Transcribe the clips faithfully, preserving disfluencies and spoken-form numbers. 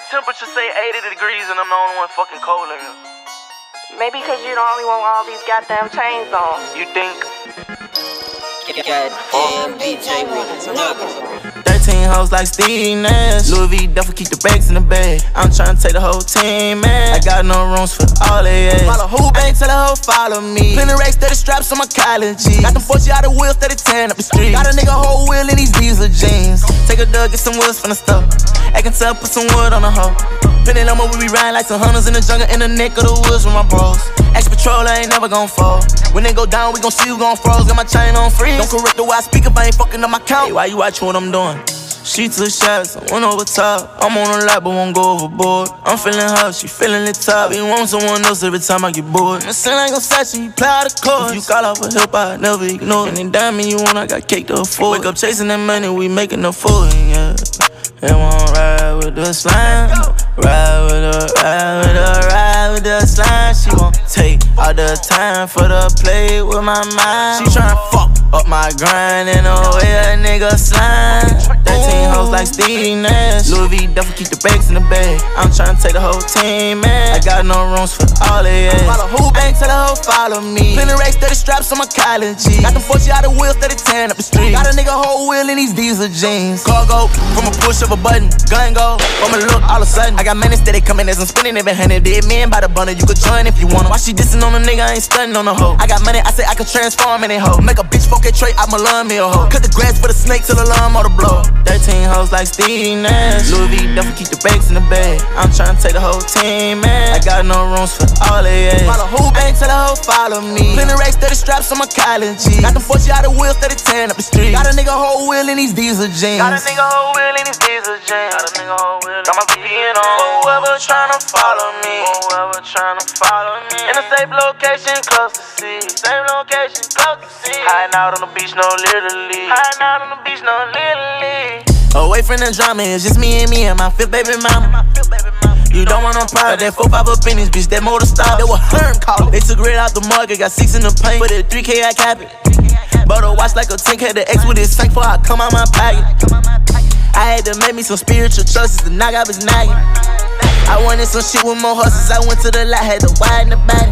Why temperature say eighty degrees and I'm the only one fucking cold in here? Maybe because you're the only one with all these goddamn chains on. You think? Goddamn D J with nuggets. thirteen hoes like Steve Nash. Louis V duffel keep the bags in the bag. I'm trying to take the whole team, man. I got no rooms for all they ass. Follow who? I ain't tell a hoe follow me. Plenty racks, thirty straps on my collar jeans. Got them forty out of wheels, thirty tan up the street. Got a nigga whole wheel in these diesel jeans. Take a dub, get some wheels from the stuff. I can tell, put some wood on the hoe. Penny Loma, we be riding like some hunters in the jungle, in the neck of the woods with my bros. Axe patrol, I ain't never gon' fall. When they go down, we gon' see who gon' froze. Got my chain on freeze. Don't correct the way I speak if I ain't fucking up my count. Hey, why you watch what I'm doing? She took shots, I went over top. I'm on a lot, but won't go overboard. I'm feeling hot, she feeling the top. Be wanting someone else every time I get bored. My son ain't gon' set you, you play out the course. If you call out for help, I never ignore it. And diamond you want, I got cake to afford. Wake up chasing that money, we making a fool, yeah. They won't ride with the slime. Ride with her, ride with her, ride with the slime. She won't take all the time for the play with my mind. She tryna fuck up my grind in a way a nigga slime. thirteen hoes like Steve Nash. Louis V duffel keep the bags in the bag. I'm tryna take the whole team, man. I got no rooms for all they ass. I ain't tell a hoe follow me. Plenty racks, thirty straps on my collar jeans. Got them forty out of wheels, thirty tan up the street. Got a nigga whole wheel in these diesel jeans. Cargo from a push up a button, gun go, I'ma look all of a sudden. I got minutes that they coming as I'm spinning every hundred. Dead men by the bundle, you could join if you wanna. Why she dissing on a nigga, I ain't stunning on a hoe. I got money, I say I could transform in a hoe. Make a bitch four K tray, I'ma love me a hoe. Cut the grass for the snake till the alarm or the blow. thirteen hoes like Steve Nash. Louis V duffel keep the bags in the bag. I'm tryna take the whole team, man. I got no rooms for all they ass. Follow who? I ain't tell a hoe follow me. Plenty racks, thirty straps on my collar jeans. Got them forty out of wheels, thirty tan up the street. Got a nigga whole wheel in these diesel jeans. Got a nigga whole wheel in these diesel jeans. Got my V P N on. Whoever tryna follow me, whoever tryna follow me. In a safe location, close to sea. Safe location, close to sea. Hiding out on the beach, no literally. Hiding out on the beach, no literally. Away from the drama, it's just me and me and my fifth baby mama. You don't want no problem. That four five up in this bitch, that motor stop. They were herm callin'. They took red out the market, got six in the paint. But that three K I cap it. Bought a watch like a ten K. The X with his tank before I come out my pocket. I had to make me some spiritual choices to knock out his nagging. I wanted some shit with more horses. I went to the lot, had to widen the body.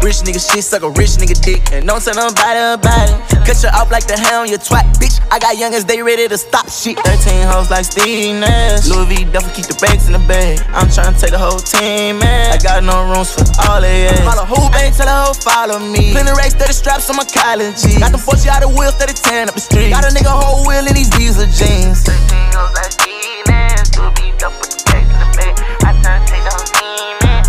Rich nigga shit, suck a rich nigga dick, and don't tell nobody about it. Cut you off like the hair on your twat, bitch. I got youngins, they ready to stop shit. thirteen hoes like Steve Nash. Louis V duffel keep the bags in the bag. I'm tryna take the whole team, man. I got no rooms for all they ass. Follow who? I ain't tell a hoe follow me. Plenty racks, thirty straps on my collar jeans. Got them forty out of wheels, thirty tan up the street. Got a nigga whole wheel in these diesel jeans. thirteen hoes like Steve Nash. Louis V duffel keep the bags in the bag. I tryna take the whole team, man.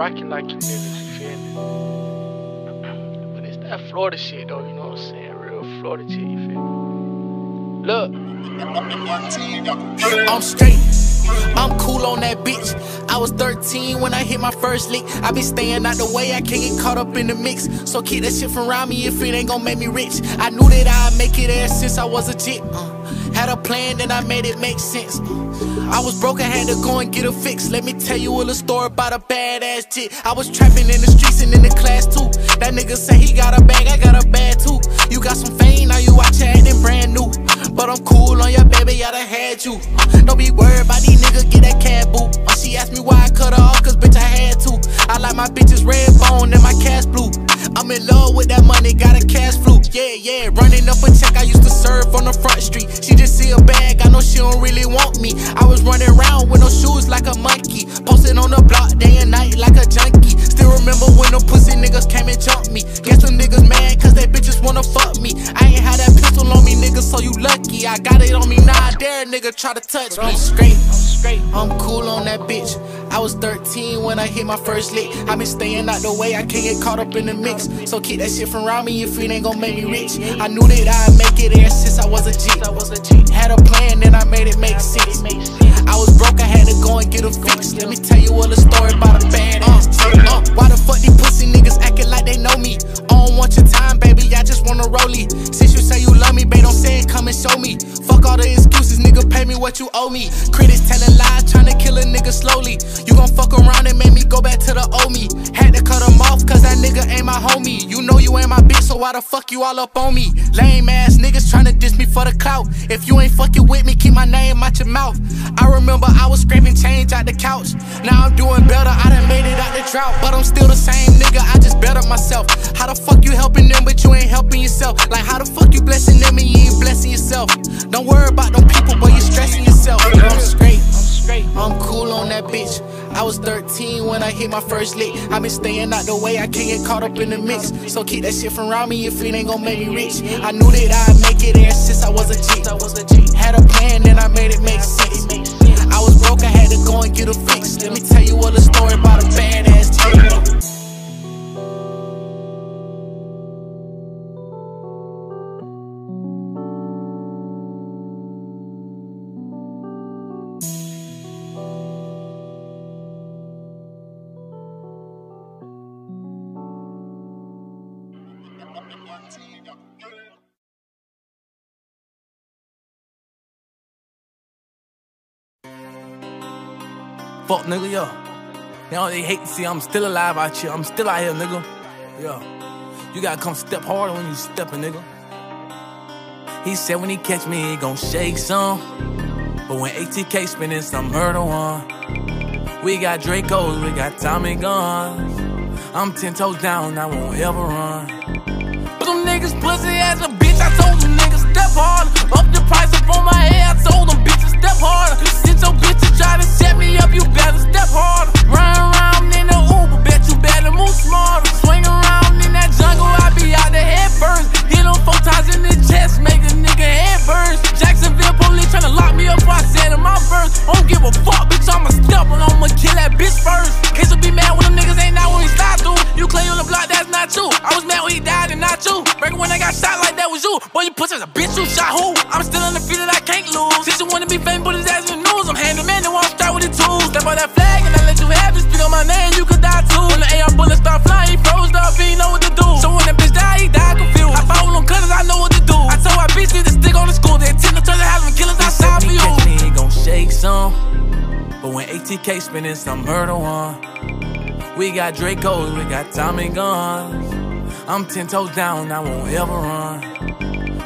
Rocking like you niggas, you feel me? But it's that Florida shit though, you know what I'm saying? Real Florida shit, you feel me? Look, I'm straight, I'm cool on that bitch. I was thirteen when I hit my first lick. I be staying out the way, I can't get caught up in the mix. So keep that shit from around me if it ain't gon' make me rich. I knew that I'd make it there since I was a chick. uh, Had a plan, then I made it make sense. I was broke, I had to go and get a fix. Let me tell you a little story about a badass chick. I was trapping in the streets and in the class too. That nigga say he got a bag, I got a bag too. You got some fame, now you out here acting brand new. But I'm cool on your baby, I done had you. Don't be worried about these niggas, get that cat boo. She asked me why I cut her off, cause bitch I had to. I like my bitches red bone and my cash blue. I'm in love with that money, got a cash flu. Yeah, yeah, running up a check, I used to serve on the front street. She just see a bag, I know she don't really want me. I was running around with no shoes like a monkey. Posted on the block day and night like a junkie. Still remember when them pussy niggas came and jumped me. Guess them niggas mad cause they bitches wanna fuck me. I ain't had that pistol on me, nigga, so you lucky. I got it on me, now I dare a nigga try to touch me. I'm straight, I'm cool on that bitch. I was thirteen when I hit my first lick. I been staying out the way, I can't get caught up in the mix. So keep that shit from around me if it ain't gon' make me rich. I knew that I'd make it ever since I was a G. Had a plan, then I made it make sense. I was broke, I had to go and get a fix. Let me tell you a little story about a badass chick. Uh, why the fuck these pussy niggas acting like they know me? I don't want your time, baby, I just wanna rollie. Since you say you love me, babe, don't say it, come and show me. Fuck all the excuses, nigga, pay me what you owe me. Critics telling lies, tryna kill a nigga slowly. You gon' fuck around and make me go back to the old me. Had to cut him off, cause that nigga ain't my homie. You know you ain't my bitch, so why the fuck you all up on me? Lame ass niggas tryna diss me for the clout. If you ain't fucking with me, keep my name out your mouth. I remember I was scraping change out the couch. Now I'm doing better, I done made it out the drought. But I'm still the same nigga, I just better myself. How the fuck you helping them, but you ain't helping yourself? Like how the fuck you blessing them and you ain't blessing yourself? Don't worry about them people, but you're stressing yourself. I'm straight, I'm cool on that bitch. I was thirteen when I hit my first lick. I been staying out the way, I can't get caught up in the mix. So keep that shit from around me if it ain't gon' make me rich. I knew that I'd make it ever since I was a G. Had a plan, then I made it make sense. I was broke, I had to go and get a fix. Let me tell you all the story about a badass chick. Fuck nigga, yeah. Now they hate to see I'm still alive out here. I'm still out here, nigga. Yeah. You gotta come step harder when you steppin', nigga. He said when he catch me, he gon' shake some. But when A T K spinning, some murder one. We got Dracos, we got Tommy guns. I'm ten toes down, I won't ever run. But them niggas pussy ass a bitch. I told them niggas step harder. Up the price up on my head. I told them bitches step harder. Since your bitch is trying to set me up, you better step harder. Run around in the Uber, bet you better move smarter. Swing around in that jungle, I be out the head first. Hit them four times in the chest, make a nigga head burst. Jacksonville police tryna lock me up, I said in my verse. I don't give a fuck, bitch, I'ma step and I'ma kill that bitch first. Kids will be mad when them niggas ain't out when we slide through. You claim on the block, that's not you. I was mad when he died and not you. Breaking when I got shot like that was you. Boy, you pussy as a bitch, you shot who? I'm still in the field that I can't lose. Since you wanna be famous, but it's as in the news. I'm handing man, they won't start with the tools. Step on that flag and I let you have it. Speak on my name, you could die too. When the A R bullets start flying, he froze up, he know what to do. So when that bitch died, he died confused. I follow them cutters, I know what to do. I told my bitch need to stick on the school. They intend to turn the house and killers outside for you. He ain't gon' shake some. But when A T K spinning, some murder one. We got Dracos, we got Tommy guns. I'm ten toes down, I won't ever run.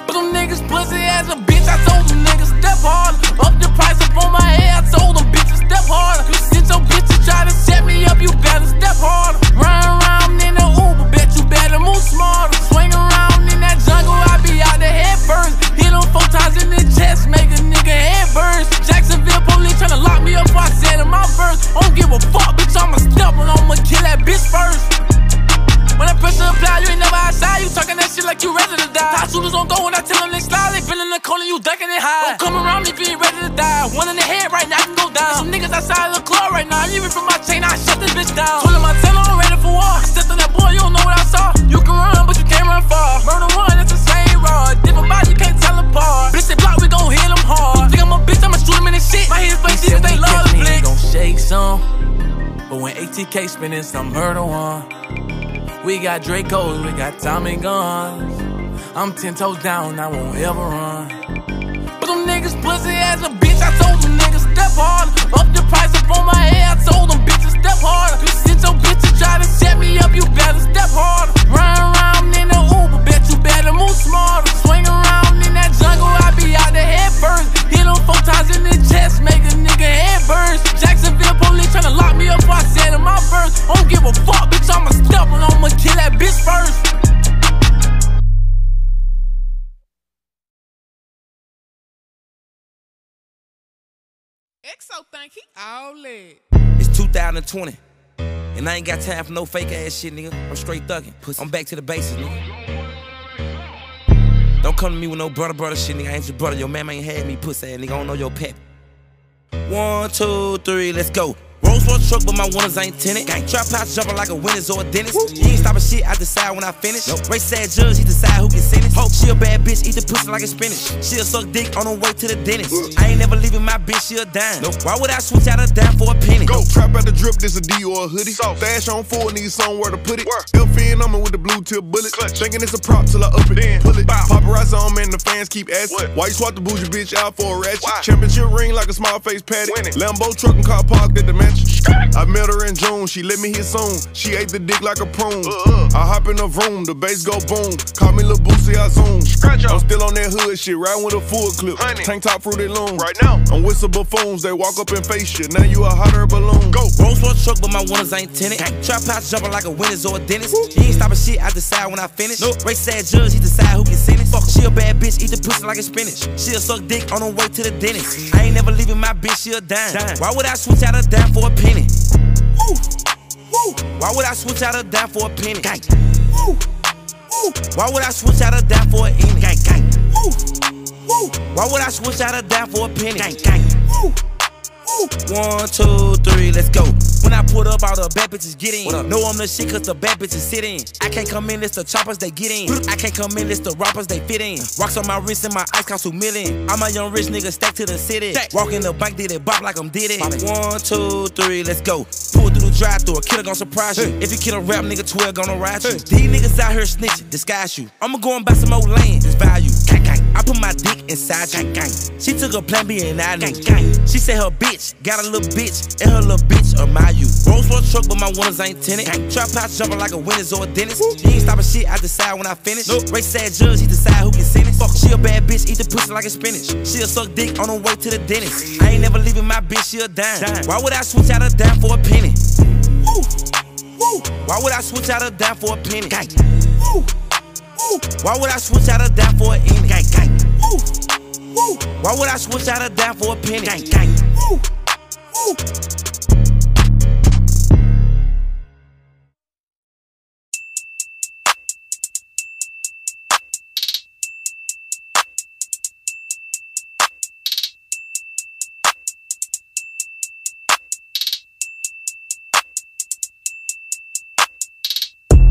But them niggas pussy ass a bitch. I told them niggas step harder. Up the price up on my head. I told them bitches step harder. Since your bitches try to set me up, you better step harder. Run around in the Uber, bet you better move smarter. Swing around in that jungle, I be out the head first. Hit them four times in the chest, make a nigga head burst. Jacksonville police tryna lock me up, I said in my verse. I don't give a fuck, bitch, I'ma step and I'ma kill that bitch first. When that pressure apply, you ain't never outside. You talking that shit like you ready to die. Top shooters don't go when I tell them they slide. They feeling the cold and you ducking it high. Don't come around me if you ain't ready to die. One in the head right now, I can go down. Some niggas outside of the club right now. You even from my chain, I shut this bitch down. Told him I tell I'm ready for war. I stepped on that boy, you don't know what I saw. You can run, but you can't run far. Murder one, that's the same rod. Different body, you can't tell apart. Bitch, they block, we gon' hit them hard. You think I'm a bitch, I'ma shoot him in the shit. My hands play shit, they love the flicks. Gon' shake some. But when A T K spinning, some murder one. We got Dracos, we got Tommy guns. I'm ten toes down, I won't ever run. But them niggas pussy ass a bitch. I told them niggas step harder. Up the price up on my head. I told them bitches step harder. Since your bitches try to set me up, you better step harder. Run around in the Uber, bet you better move smarter. Swing around in that jungle, I be out the head first. Hit them four times in the chest, make a nigga head burst. Jacksonville police tryna lock me up, I said in my verse. I don't give a fuck, bitch, I'ma step and I'ma kill that bitch first. X O think he all it. It's two thousand twenty, and I ain't got time for no fake ass shit, nigga. I'm straight thugging. Pussy. I'm back to the basics, nigga. Don't come to me with no brother, brother shit, nigga. I ain't your brother. Your mama ain't had me, pussy ass, nigga. I don't know your pep. One, two, three, let's go. Rolls for a truck, but my winners ain't tenant. Trap house jumping like a winner's or a dentist. Woo. You ain't stopping shit, I decide when I finish. Nope. Race sad judge, he decide who gets sentenced. Hope she a bad bitch, eat the pussy like a spinach. She'll suck dick on her way to the dentist. Woo. I ain't never leaving my bitch, she a dime. Nope. Why would I switch out a dime for a penny? Go trap out the drip, this a D or a hoodie. So. Stash on four, need somewhere to put it. L F N, I'm in with the blue tip bullet. Clutch. Thinking it's a prop till I up it. Then pull it. Bow. Paparazzi on, man, the fans keep asking. What? Why you swap the bougie bitch out for a ratchet? Why? Championship ring like a small face patty. Lambo truck and car parked at the mansion. I met her in June, she let me hit soon. She ate the dick like a prune. Uh, uh. I hop in the room, the bass go boom. Call me Lil Boosie, I zoom. Scratch I'm still on that hood shit, riding with a full clip. one hundred. Tank top fruited loom. Right now, I'm with some buffoons, they walk up and face shit. Now you a hotter balloon. Go. Rolls for a truck, but my winners ain't tenant. Trap house jumping like a winner's or a dentist. Woo. You ain't stopping shit, I decide when I finish. Nope. Race sad judge, he decide who gets sentenced. Fuck, she a bad bitch, eat the pussy like a spinach. She'll suck dick on her way to the dentist. I ain't never leaving my bitch, she a dime. dime. Why would I switch out a dime for a penny? Woo, woo. Why would I switch out a dime for a penny? Gang. Woo, woo. Why would I switch out a dime for a penny? Gang, gang. Woo, woo. Why would I switch out a dime for a penny? Gang, gang. Woo, woo. One, two, three, let's go. When I put up, all the bad bitches get in. Know I'm the shit cause the bad bitches sit in. I can't come in, it's the choppers, they get in. I can't come in, it's the robbers, they fit in. Rocks on my wrist and my ice cost two million. I'm a young rich nigga, stack to the city. Walk in the bank, did it bop like I'm did it. One, two, three, let's go. Pull through the drive through, a killer gon' surprise you. If you kill a rap nigga, twelve gonna ride you. These niggas out here snitching, disguise you. I'ma go and buy some old land, it's value. I put my dick inside you. She took a plan B and I knew. She said her bitch got a little bitch, and her little bitch admire you. Rolls for a truck, but my winners ain't tenant. Trap house jumping like a winner's or a dentist. You ain't stopping shit, I decide when I finish. Nope. Race sad judge, he decide who gets sentenced. Fuck, she a bad bitch, eat the pussy like a spinach. She'll suck dick on her way to the dentist. I ain't never leaving my bitch, she a dime. dime. Why would I switch out a dime for a penny? Woo. Woo. Why would I switch out a dime for a penny? Gang. Woo. Woo. Why would I switch out a dime for a penny? Gang, gang. Woo. Woo. Why would I switch out a dime for a penny? Gang, gang. Woo. Woo.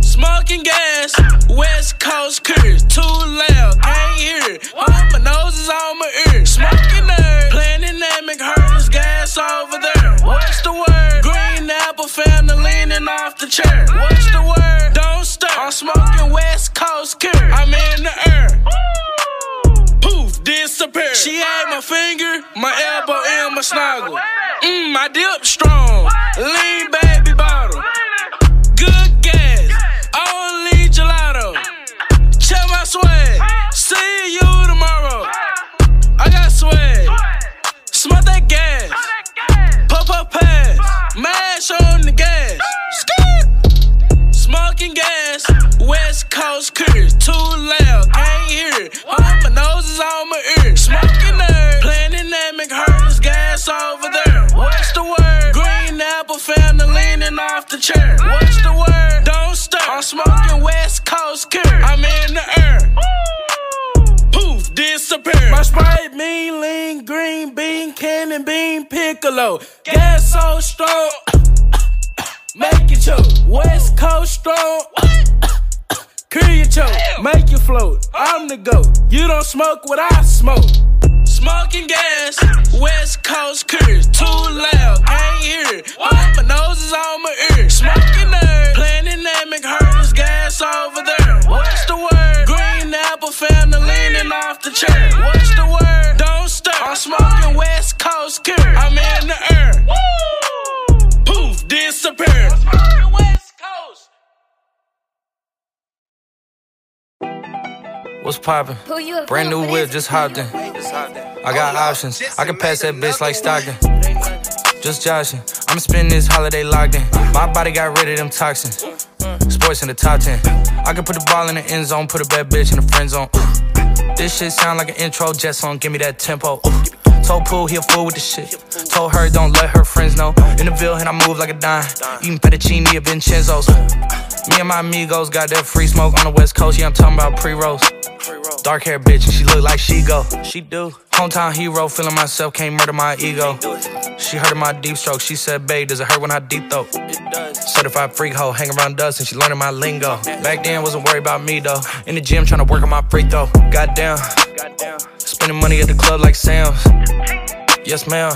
Smoking gas, West Coast curse, too loud, can't hear it. Huh? My nose is on my ear. Smoking nerd, planning dynamic hurdles, gas over there. What's the word? Green apple family leaning off the chair. What's the word? Don't stir. I'm smoking West Coast curse. I'm in the air. Poof, disappear. She ate my finger, my elbow, and my snuggle. Mmm, I dip strong. Lean baby bottle. Good gas. Only gelato. Check my swag. See you tomorrow. I got swag. Smoke that gas. Pop up pass. Mash on the gas. Smoking gas. West Coast curse. Too loud. Can't hear it. My nose is on my ear. Smoking nerd. Planning dynamic hurdles. Gas over there. What's the word? Green apple family leaning off the chair. What's the word? Don't stir. I'm smoking West Coast curry. I'm in the air. Ooh. Poof, disappear. My Sprite, mean, lean, green bean, cannon bean, piccolo. Gas so strong, make it choke. West Coast strong, curry your choke. Make you float, I'm the goat. You don't smoke what I smoke. Smoking gas, West Coast curse, too loud, can't hear it. My nose is on my ear. Smoking nerd, planning dynamic hurdles, gas over there. What's the word? Green apple family leaning off the chair. What's the word? Don't stir. I'm smoking West Coast curse. I'm in the air. Poof, disappear. West Coast. What's poppin'? Brand new whip, just hopped in. I got options, I can pass that bitch like Stockton. Just joshin', I'm spendin' this holiday locked in. My body got rid of them toxins. Sports in the top ten. I can put the ball in the end zone, put a bad bitch in the friend zone. This shit sound like an intro jet song, give me that tempo. Told Pooh he a fool with the shit. Told her don't let her friends know. In the Ville and I move like a dime. Eating fettuccine at Vincenzo's. Me and my amigos got that free smoke on the West Coast. Yeah, I'm talking about pre-rolls. Dark hair bitch and she look like she go. She do. Hometown hero, feeling myself, can't murder my ego. She She heard of my deep stroke. She said, babe, does it hurt when I deep throat? It does. Certified freak hoe, hang around dust, and she learning my lingo. Back then, wasn't worried about me, though. In the gym, trying to work on my free throw. Goddamn. Goddamn. Spending money at the club like Sam's. Yes, ma'am.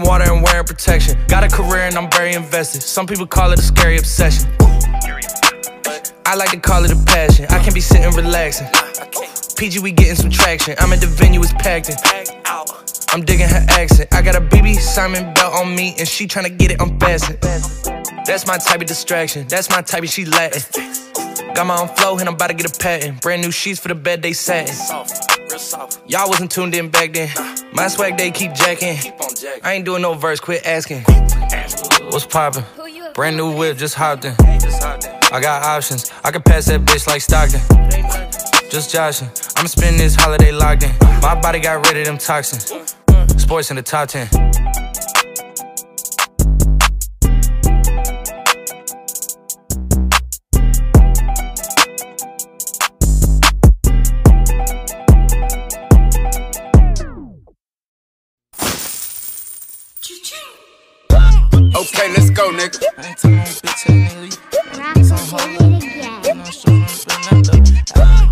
water and wearing protection. Got a career and I'm very invested. Some people call it a scary obsession. I like to call it a passion. I can't be sitting relaxing. P G, we getting some traction. I'm at the venue, it's packed in. I'm digging her accent. I got a B B Simon belt on me, and she tryna get it unfastened. That's my type of distraction. That's my type of she Latin. Got my own flow and I'm about to get a patent. Brand new sheets for the bed they satin. Y'all wasn't tuned in back then. My swag they keep jacking. I ain't doing no verse, quit asking. What's poppin'? Brand new whip, just hopped in. I got options, I can pass that bitch like Stockton. Just joshin', I'ma spend this holiday locked in. My body got rid of them toxins. Sports in the top ten. Okay, let's go, nigga. I ain't telling this bitch I leave. I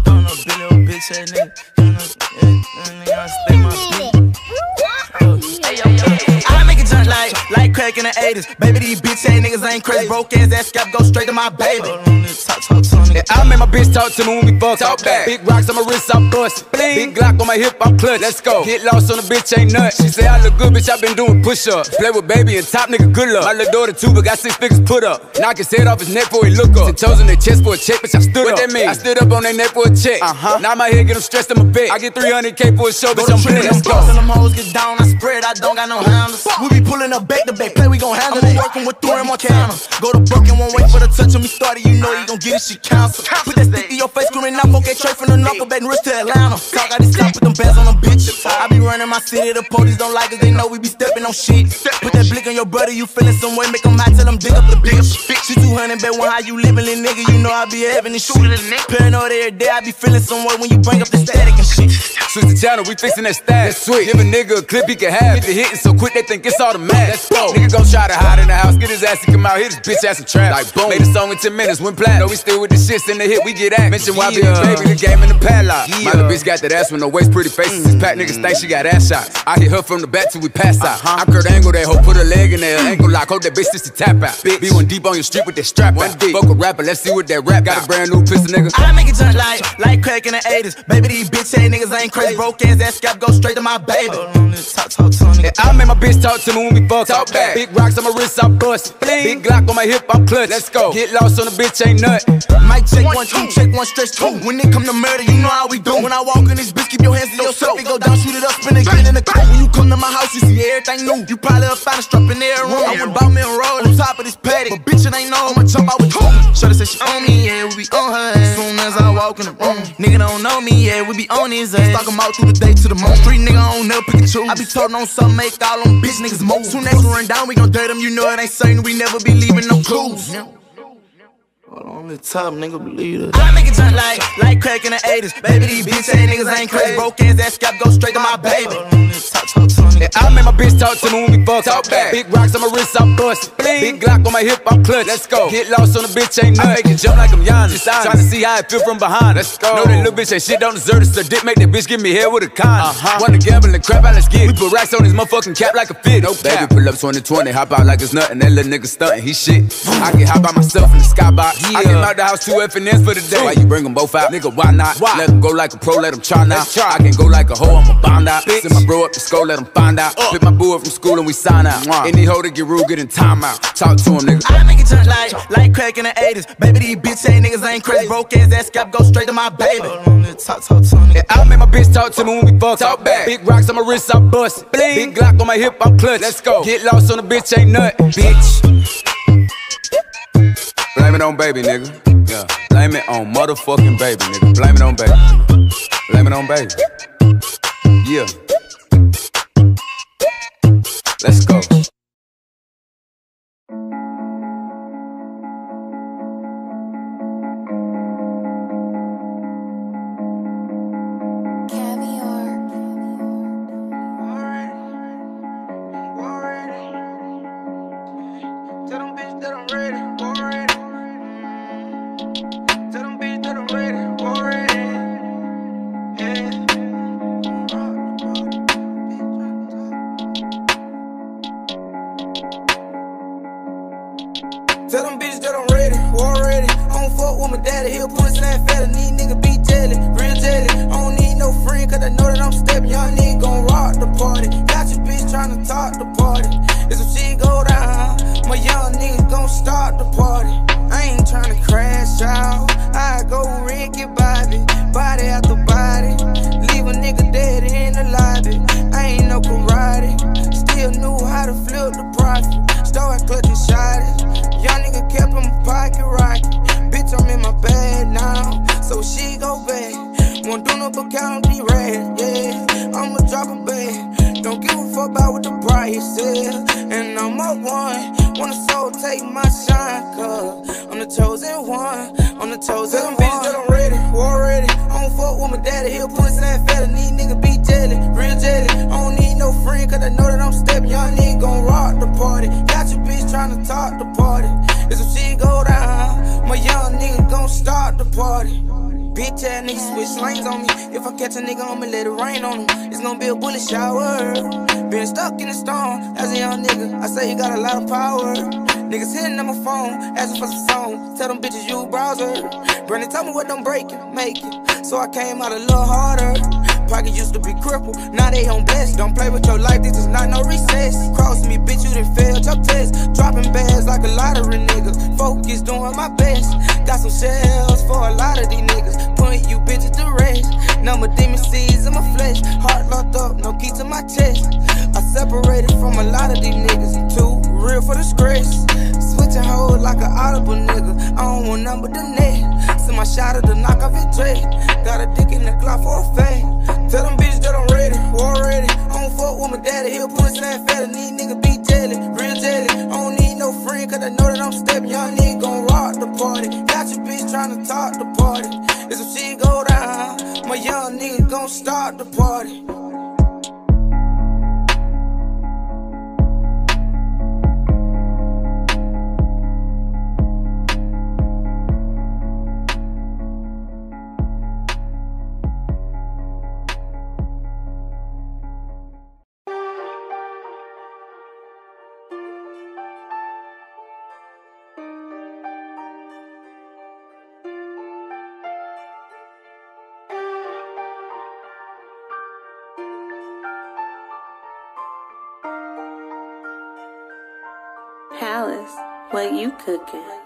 don't know, little bitch ass nigga. You know, nigga, I stay my bitch. I make it jump like, like crack in the eighties. Baby, these bitch ass niggas ain't crazy. Broke ass ass scalp go straight to my baby. I make my bitch talk to me when we fuck. Talk back. Big rocks on my wrist, I'm bustin'. Big Glock on my hip, I'm clutch. Let's go. Get lost on the bitch, ain't nut. She say I look good, bitch, I been doing push-ups. Play with baby and top nigga, good luck. My little daughter too, but got six figures put up. Knock his head off his neck before he look up. His toes in their chest for a check, bitch, I stood what up. What that mean? I stood up on their neck for a check. Uh-huh. Now my head get them stressed, I'm a bet. I get three hundred K for a show, bitch, I'm big. Let's go. Till them hoes get down, I spread, I don't got no handles. We be pulling up back to back, play, we gon' handle it. I'm working with three in my camera. Go to Buck and one way for the touch on me started, you know you gon' get it, she counsel. Put that stick in your face, screaming out, okay, straight from the knuckle, back and wrist to Atlanta. Talk out this top, put them bands on them bitches. I be running my city, the police don't like us, they know we be stepping on shit. Put that blick on your brother, you feeling some way, make them hot, tell them dig up the bitch. She two hundred, bet one how you living, little nigga, you know I be having this shit. Paranoid every day, I be feeling some way when you bring up the static and shit. Switch the channel, we fixing that stack. That's sweet. Give a nigga a clip he can have. If it hitting so quick, they think it's automatic. Let's go. Nigga gon' try to hide in the house, get his ass to come out, hit his bitch ass some trap. Like boom, made a song in ten minutes, went plat. No, we still with the shits in the hit, we get at. Mention why yeah. Be baby, the game in the padlock. Yeah. My little bitch got that ass with no waist, pretty faces. This pack niggas think she got ass shots. I hit her from the back till we pass out. Uh-huh. I Kurt Angle that hoe, put her leg in there, ankle lock, hold that bitch just to tap out. Bitch. Be one deep on your street with that strap one out. Deep. Fuck a rapper, let's see what that rap got. Out. A brand new pistol, nigga. I make it jump like, like crack in the eighties. Baby, these bitch ass niggas ain't crazy. Broke ass ass scalp go straight to my baby. Talk, talk, talk, yeah, I make my bitch talk to me when we fuck. Talk back. Big rocks on my wrist, I'm bustin'. Big Glock on my hip, I'm clutch. Let's go. Get lost on the bitch, ain't nut. Mic check one, two, check one, stretch two. When it come to murder, you know how we do. When I walk in this bitch, keep your hands to yourself. It go down, shoot it up, spin it, get in the coat. When you come to my house, you see everything new. You probably up find a strap in there room. I went bout me and roll on top of this paddock, but bitch, it ain't no I'ma jump out with two. Shorty said she on me, yeah, we be on her. As soon as I walk in the room, nigga don't know me, yeah, we be on his ass. Stalk him out through the day to the moon. Street nigga on never pick and choose. I be talking on something, make all them bitch niggas move. Soon as we run down, we gon' dirt them. You know it ain't certain, we never be leaving no clues. Hold on the top, nigga, believe it. I make it jump like, like crack in the eighties. Baby, these bitch ass niggas ain't crazy. Broke ass ass scalp go straight to my baby. Yeah, I make my bitch talk to me when we fuck. Talk back. Big rocks on my wrist, I'm bustin'. Big Glock on my hip, I'm clutch. Let's go. Get lost on the bitch, ain't nut. I make it jump like I'm Giannis. Tryna to see how it feel from behind. Let's go. Know that little bitch ain't shit, don't deserve it. So dick make that bitch give me head with a condom. Uh-huh. Wanna gamble and crap out, let's get it. We put racks on his motherfucking cap like a fit. No baby, pull up twenty twenty, hop out like it's nothing. That little nigga stuntin', he shit. I can hop by myself in the skybox. Yeah. I came out the house two F and N's for the day. Why you bring them both out? Nigga, why not? Why? Let them go like a pro, let them try now. Try. I can't go like a hoe, I'm a bond out. Bitch. Send my bro up to school, let him find out. Uh. Pick my boo up from school and we sign out. Mwah. Any hoe to get rude, get in time out. Talk to him, nigga. I make it jump like, like crack in the eighties. Baby, these bitch ass niggas ain't crazy. Broke ass ass scalp go straight to my baby. the top, talk to me. And I make my bitch talk to me when we fuck. Talk back. Big rocks on my wrist, I bust. Bling. Big Glock on my hip, I'm clutch. Let's go. Get lost on the bitch, ain't nothing. Bitch. Blame it on baby, nigga. Yeah. Blame it on motherfucking baby, nigga. Blame it on baby. Blame it on baby. Yeah. Let's go.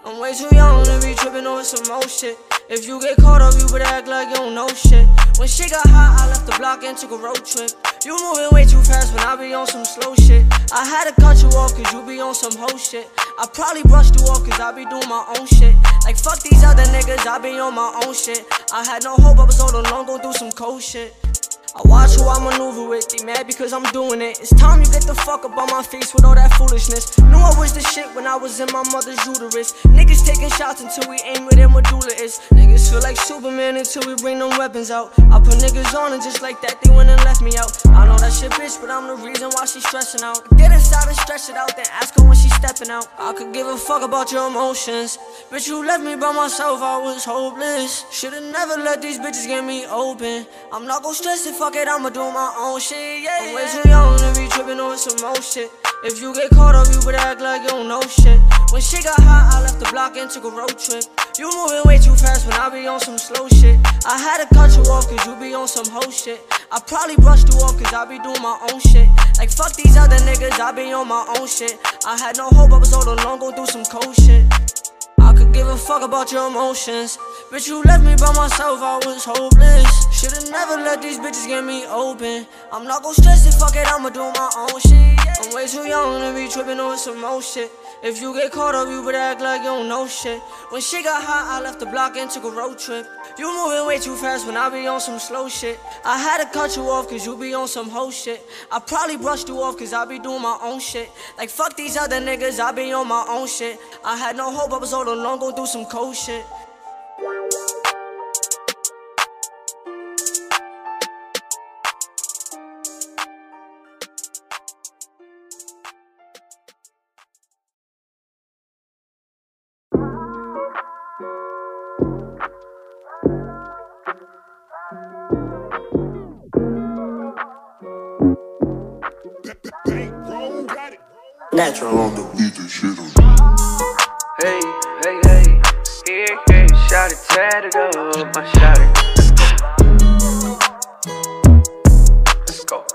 I'm way too young to be tripping on some more shit. If you get caught up, you better act like you don't know shit. When shit got hot, I left the block and took a road trip. You moving way too fast when I be on some slow shit. I had to cut you off cause you be on some hoe shit. I probably brushed you off cause I be doing my own shit. Like fuck these other niggas, I be on my own shit. I had no hope, I was all alone going through some cold shit. I watch who I maneuver with, they mad because I'm doing it. It's time you get the fuck up on my face with all that foolishness. Knew I was the shit when I was in my mother's uterus. Niggas taking shots until we aim where their medulla is. Niggas feel like Superman until we bring them weapons out. I put niggas on and just like that they went and left me out. I know that shit bitch, but I'm the reason why she stressing out. Get inside and stretch it out, then ask her when she stepping out. I could give a fuck about your emotions. Bitch, you left me by myself, I was hopeless. Shoulda never let these bitches get me open. I'm not gon' stress it. Fuck it, I'ma do my own shit, yeah, I'm way too young to be trippin' on some more shit. If you get caught up, you better act like you don't know shit. When shit got hot, I left the block and took a road trip. You moving way too fast when I be on some slow shit. I had to cut you off cause you be on some hoe shit. I probably brushed you off cause I be doing my own shit. Like fuck these other niggas, I be on my own shit. I had no hope, I was all alone, going through some cold shit. I could don't give a fuck about your emotions. Bitch, you left me by myself, I was hopeless. Should've never let these bitches get me open. I'm not gon' stress it, fuck it, I'ma do my own shit. I'm way too young to be trippin' on some old shit. If you get caught up, you better act like you don't know shit. When shit got hot, I left the block and took a road trip. You moving way too fast when I be on some slow shit. I had to cut you off cause you be on some hoe shit. I probably brushed you off cause I be doing my own shit. Like fuck these other niggas, I be on my own shit. I had no hope, I was all alone, going through some cold shit. Natural on the beat, the shit on. Hey, hey, hey, yeah, yeah, shot it, tatted up, I shot it. Let's go.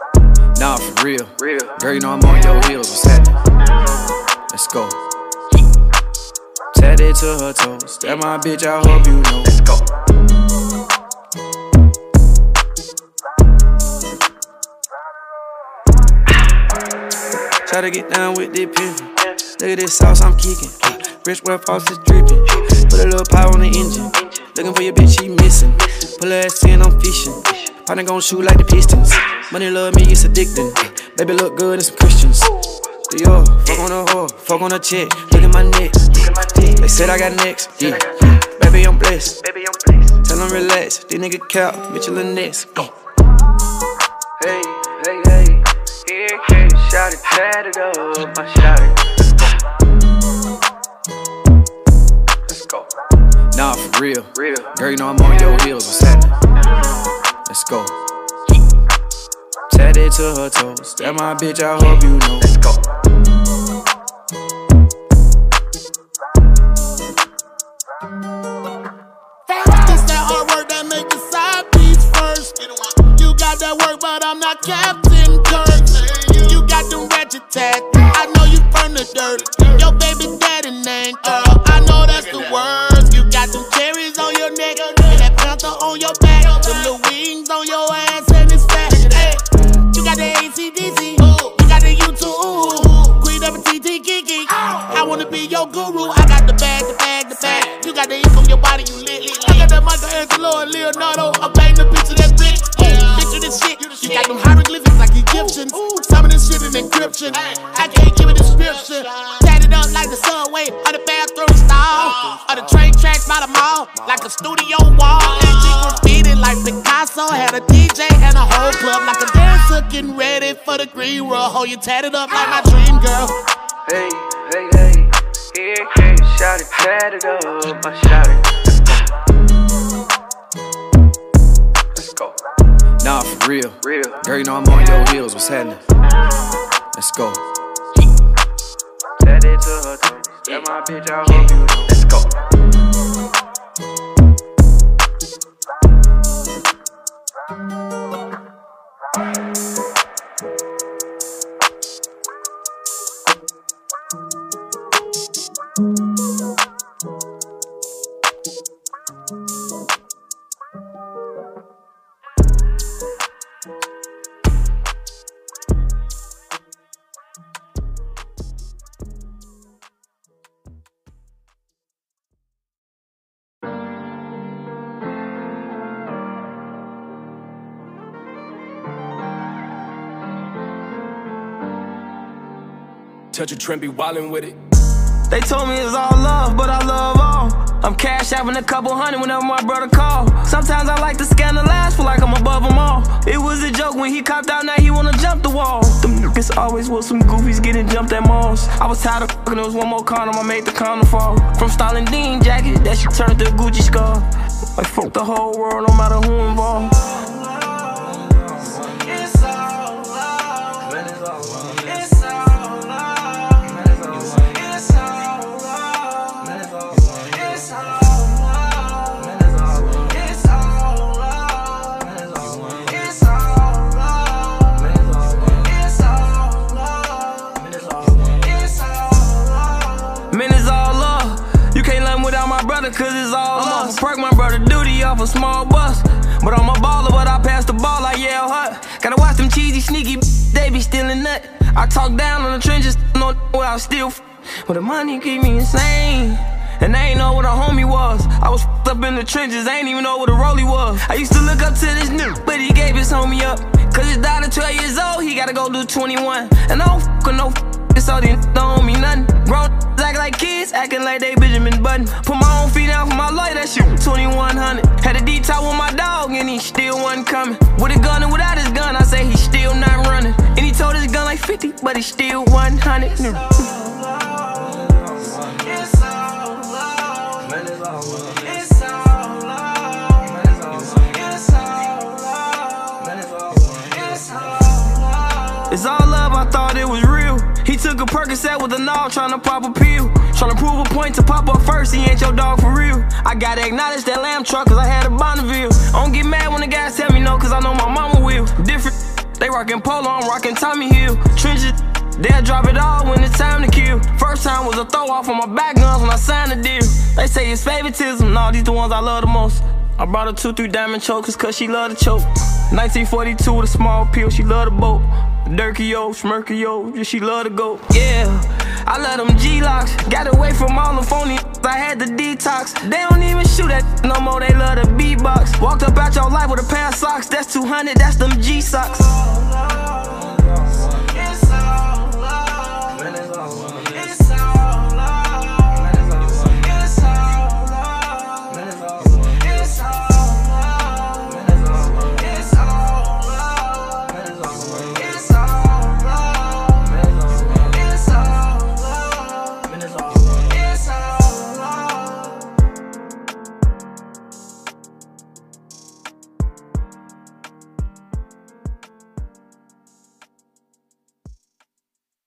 Nah, for real, real. Girl, you know I'm on your heels, what's happening? Let's go. Tatted to her toes, that my bitch, I hope you know. Let's go. Try to get down with this pimpin'. Look at this sauce I'm kicking. Rich where falls is drippin'. Put a little power on the engine. Looking for your bitch, she missing. Pull her ass in, I'm fishing. Partner gon' shoot like the Pistons. Money love me, it's addicting. Baby look good and some Christians. Dior, fuck on a whore, fuck on a chick. Look at my neck. They said I got next. Yeah. Baby, I'm blessed. Tell them relax. This nigga cap, Mitchell and Ness. Go. Hey, hey, hey. Here, here, shot it, tatted up, I shot it. Let's go. Nah, for real, real. Girl, you know I'm on your heels, what's happening? Let's go. Tatted to her toes, that my bitch, I hope you know. Let's go. It's that hard work that make the side piece first. You got that work, but I'm not Captain Kirk. I know you from the dirt. Your baby daddy name, girl, I know that's the worst. You got them cherries on your neck and that panther on your back. The little wings on your ass and it's fat. Hey, you got the A C D C, you got the U two. Queen up a T T Kiki, I wanna be your guru. I got the bag, the bag, the bag. You got the ink on your body, you lit. I got that Michelangelo and Leonardo. I bang the bitch of that bitch. Picture this shit, you got them hieroglyphics like Egyptians. Some of this shit is encryption, I can't give a description. Tatted up like the subway or the bathroom stall, or the train tracks by the mall, like a studio wall. And she graffiti like Picasso, had a D J and a whole club, like a dancer getting ready for the green roll. Oh, you tatted up like my dream girl. Hey, hey, hey, yeah, yeah, shot it, tatted up, I shot it. Let's go. Nah, for real, real. Girl, you know I'm on your heels, what's happening? Let's go. That it to her toes, that my bitch, I hope you know. Let's go. Touch a trend, be wildin' with it. They told me it's all love, but I love all. I'm cash having a couple hundred whenever my brother call. Sometimes I like to scandalize, feel like I'm above them all. It was a joke when he copped out, now he wanna jump the wall. Them niggas always was some goofies getting jumped at malls. I was tired of fucking, there was one more condom, I made the condom fall. From Stalin Dean jacket, that shit turned to a Gucci scarf. Like fuck the whole world, no matter who involved. a small bus. But I'm a baller, but I pass the ball, I yell hut. Gotta watch them cheesy, sneaky, they be stealing nut. I talk down on the trenches, no where I still f. But the money keep me insane. And I ain't know what a homie was. I was f***ed up in the trenches, I ain't even know what a rollie was. I used to look up to this nigga, but he gave his homie up. Cause his daughter twelve years old, he gotta go do twenty-one. And I don't f*** with no f***ing, so they don't mean nothing. Grown act like kids, acting like they Benjamin Button. Put my own feet down for my lawyer, that shit twenty-one hundred. Had a deep talk with my dog, and he still wasn't coming. With a gun and without his gun, I say he still not running. And he told his gun like fifty, but he still one hundred. It's so low, it's so low, it's so low, it's so low, it's so low. It's all love, I thought it was real. He took a Percocet with a knob, tryna pop a pill. Tryna prove a point to pop up first, he ain't your dog for real. I gotta acknowledge that lamb truck, cause I had a Bonneville. I don't get mad when the guys tell me no, cause I know my mama will. Different, they rockin' polo, I'm rockin' Tommy Hill. Trenches, they'll drop it all when it's time to kill. First time was a throw off on my back guns when I signed the deal. They say it's favoritism, nah, these the ones I love the most. I brought her two, three diamond chokers, cause she love to choke. nineteen forty-two with a small pill, she love the boat. Durkio, Smirkio, yeah, she love to go. Yeah, I love them G-locks. Got away from all the phony, I had to detox. They don't even shoot that no more, they love the beatbox. Walked up out your life with a pair of socks, that's two hundred, that's them G-socks.